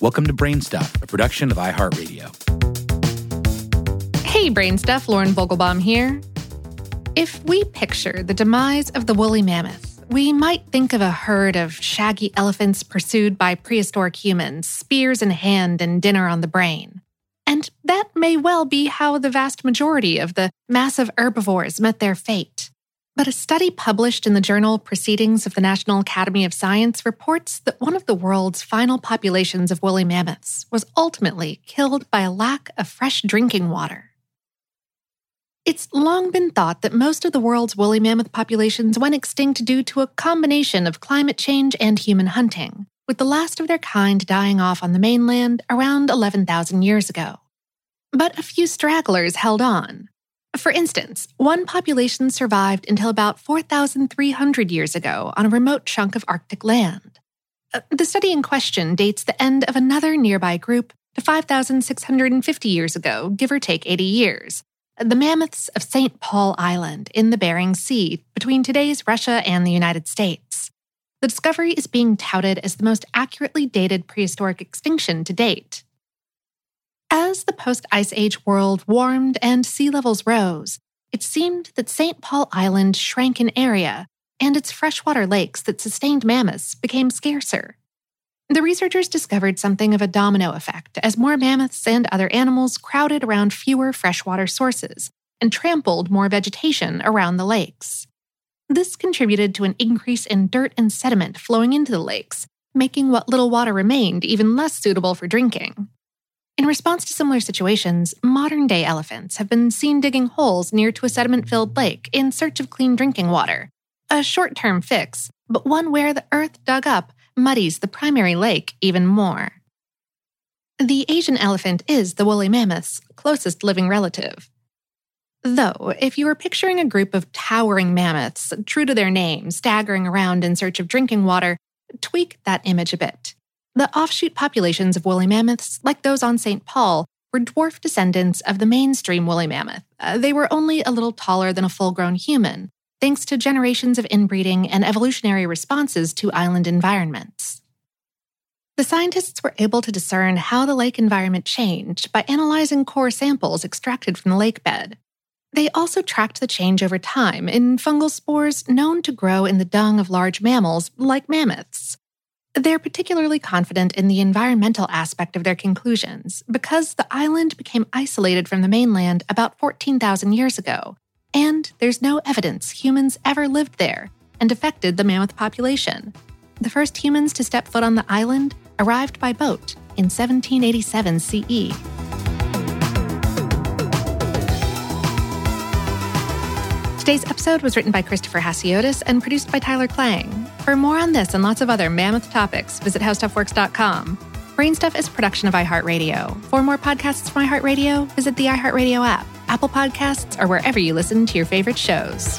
Welcome to BrainStuff, a production of iHeartRadio. Hey, BrainStuff, Lauren Vogelbaum here. If we picture the demise of the woolly mammoth, we might think of a herd of shaggy elephants pursued by prehistoric humans, spears in hand and dinner on the brain. And that may well be how the vast majority of the massive herbivores met their fate. But a study published in the journal Proceedings of the National Academy of Sciences reports that one of the world's final populations of woolly mammoths was ultimately killed by a lack of fresh drinking water. It's long been thought that most of the world's woolly mammoth populations went extinct due to a combination of climate change and human hunting, with the last of their kind dying off on the mainland around 11,000 years ago. But a few stragglers held on. For instance, one population survived until about 4,300 years ago on a remote chunk of Arctic land. The study in question dates the end of another nearby group to 5,650 years ago, give or take 80 years, the mammoths of St. Paul Island in the Bering Sea between today's Russia and the United States. The discovery is being touted as the most accurately dated prehistoric extinction to date. As the post-Ice Age world warmed and sea levels rose, it seemed that St. Paul Island shrank in area, and its freshwater lakes that sustained mammoths became scarcer. The researchers discovered something of a domino effect as more mammoths and other animals crowded around fewer freshwater sources and trampled more vegetation around the lakes. This contributed to an increase in dirt and sediment flowing into the lakes, making what little water remained even less suitable for drinking. In response to similar situations, modern-day elephants have been seen digging holes near to a sediment-filled lake in search of clean drinking water, a short-term fix, but one where the earth dug up muddies the primary lake even more. The Asian elephant is the woolly mammoth's closest living relative. Though, if you were picturing a group of towering mammoths, true to their name, staggering around in search of drinking water, tweak that image a bit. The offshoot populations of woolly mammoths, like those on St. Paul, were dwarf descendants of the mainstream woolly mammoth. They were only a little taller than a full-grown human, thanks to generations of inbreeding and evolutionary responses to island environments. The scientists were able to discern how the lake environment changed by analyzing core samples extracted from the lake bed. They also tracked the change over time in fungal spores known to grow in the dung of large mammals like mammoths. They're particularly confident in the environmental aspect of their conclusions because the island became isolated from the mainland about 14,000 years ago, and there's no evidence humans ever lived there and affected the mammoth population. The first humans to step foot on the island arrived by boat in 1787 CE. Today's episode was written by Christopher Hasiotis and produced by Tyler Klang. For more on this and lots of other mammoth topics, visit HowStuffWorks.com. BrainStuff is a production of iHeartRadio. For more podcasts from iHeartRadio, visit the iHeartRadio app, Apple Podcasts, or wherever you listen to your favorite shows.